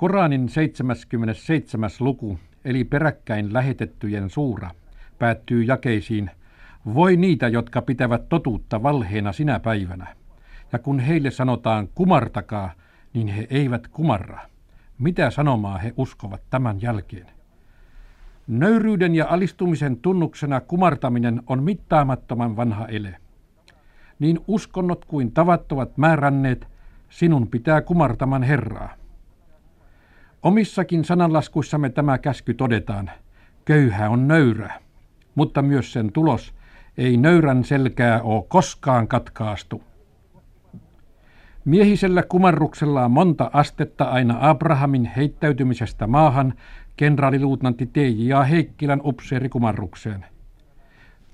Koraanin 77. luku, eli peräkkäin lähetettyjen suura, päättyy jakeisiin: voi niitä, jotka pitävät totuutta valheena sinä päivänä. Ja kun heille sanotaan kumartakaa, niin he eivät kumarra. Mitä sanomaa he uskovat tämän jälkeen? Nöyryyden ja alistumisen tunnuksena kumartaminen on mittaamattoman vanha ele. Niin uskonnot kuin tavat ovat määränneet, sinun pitää kumartaman Herraa. Omissakin sananlaskuissamme tämä käsky todetaan: köyhä on nöyrä, mutta myös sen tulos: ei nöyrän selkää ole koskaan katkaastu. Miehisellä kumarruksella on monta astetta aina Abrahamin heittäytymisestä maahan kenraaliluutnantti T.J. Heikkilän upseerikumarrukseen.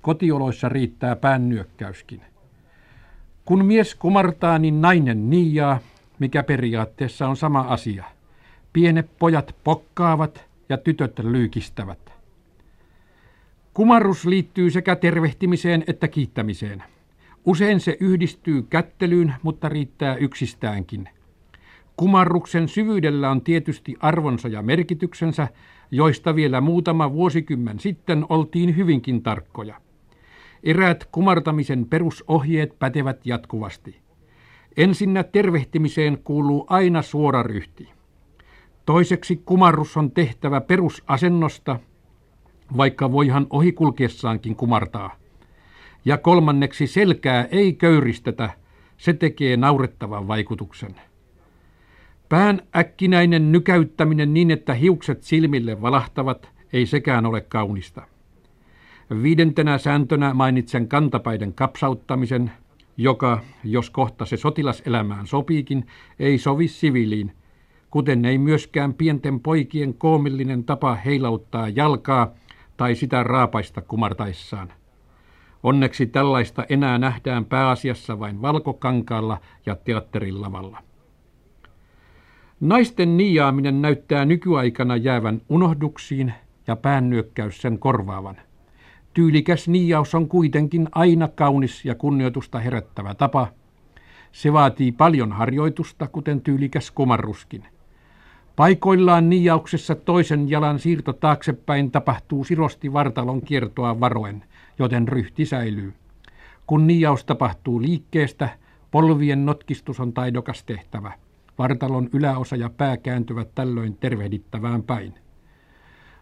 Kotioloissa riittää päännyökkäyskin. Kun mies kumartaa, niin nainen niijaa, mikä periaatteessa on sama asia. Pienet pojat pokkaavat ja tytöt lyykistävät. Kumarrus liittyy sekä tervehtimiseen että kiittämiseen. Usein se yhdistyy kättelyyn, mutta riittää yksistäänkin. Kumarruksen syvyydellä on tietysti arvonsa ja merkityksensä, joista vielä muutama vuosikymmen sitten oltiin hyvinkin tarkkoja. Eräät kumartamisen perusohjeet pätevät jatkuvasti. Ensinnä tervehtimiseen kuuluu aina suora ryhti. Toiseksi kumarrus on tehtävä perusasennosta, vaikka voihan ohikulkiessaankin kumartaa. Ja kolmanneksi selkää ei köyristetä, se tekee naurettavan vaikutuksen. Pään äkkinäinen nykäyttäminen niin, että hiukset silmille valahtavat, ei sekään ole kaunista. 5. sääntönä mainitsen kantapäiden kapsauttamisen, joka, jos kohta se sotilaselämään sopiikin, ei sovi siviiliin, kuten ei myöskään pienten poikien koomillinen tapa heilauttaa jalkaa tai sitä raapaista kumartaessaan. Onneksi tällaista enää nähdään pääasiassa vain valkokankaalla ja teatterin lavalla. Naisten niijaaminen näyttää nykyaikana jäävän unohduksiin ja päännyökkäys sen korvaavan. Tyylikäs niijaus on kuitenkin aina kaunis ja kunnioitusta herättävä tapa. Se vaatii paljon harjoitusta, kuten tyylikäs kumarruskin. Paikoillaan niijauksessa toisen jalan siirto taaksepäin tapahtuu sirosti vartalon kiertoa varoen, joten ryhti säilyy. Kun niijaus tapahtuu liikkeestä, polvien notkistus on taidokas tehtävä. Vartalon yläosa ja pää kääntyvät tällöin tervehdittävään päin.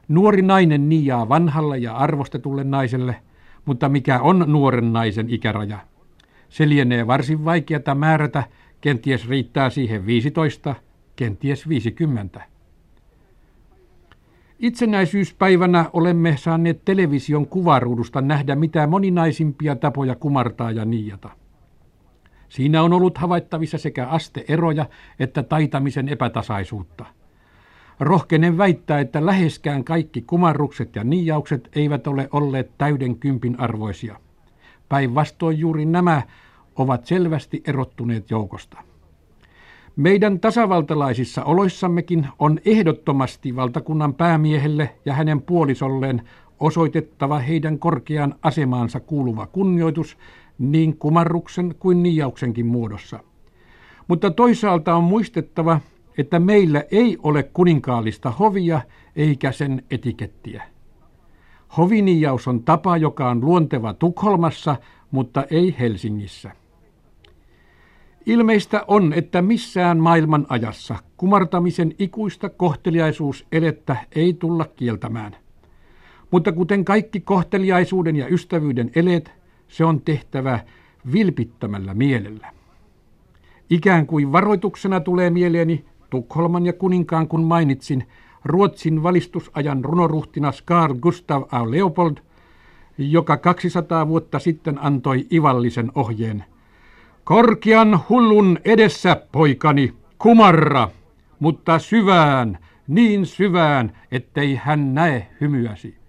Nuori nainen niijaa vanhalle ja arvostetulle naiselle, mutta mikä on nuoren naisen ikäraja? Se lienee varsin vaikeata määrätä, kenties riittää siihen 15, kenties 50. Itsenäisyyspäivänä olemme saaneet television kuvaruudusta nähdä mitä moninaisimpia tapoja kumartaa ja niijata. Siinä on ollut havaittavissa sekä asteeroja että taitamisen epätasaisuutta. Rohkenen väittää, että läheskään kaikki kumarrukset ja niijaukset eivät ole olleet täyden kympin arvoisia. Päinvastoin juuri nämä ovat selvästi erottuneet joukosta. Meidän tasavaltalaisissa oloissammekin on ehdottomasti valtakunnan päämiehelle ja hänen puolisolleen osoitettava heidän korkeaan asemaansa kuuluva kunnioitus niin kumarruksen kuin niijauksenkin muodossa. Mutta toisaalta on muistettava, että meillä ei ole kuninkaallista hovia eikä sen etikettiä. Hoviniijaus on tapa, joka on luonteva Tukholmassa, mutta ei Helsingissä. Ilmeistä on, että missään maailman ajassa kumartamisen ikuista kohteliaisuuselettä ei tulla kieltämään. Mutta kuten kaikki kohteliaisuuden ja ystävyyden eleet, se on tehtävä vilpittömällä mielellä. Ikään kuin varoituksena tulee mieleeni Tukholman ja kuninkaan, kun mainitsin, Ruotsin valistusajan runoruhtinas Karl Gustav A. Leopold, joka 200 vuotta sitten antoi ivallisen ohjeen: korkean hullun edessä, poikani, kumarra, mutta syvään, niin syvään, ettei hän näe hymyäsi.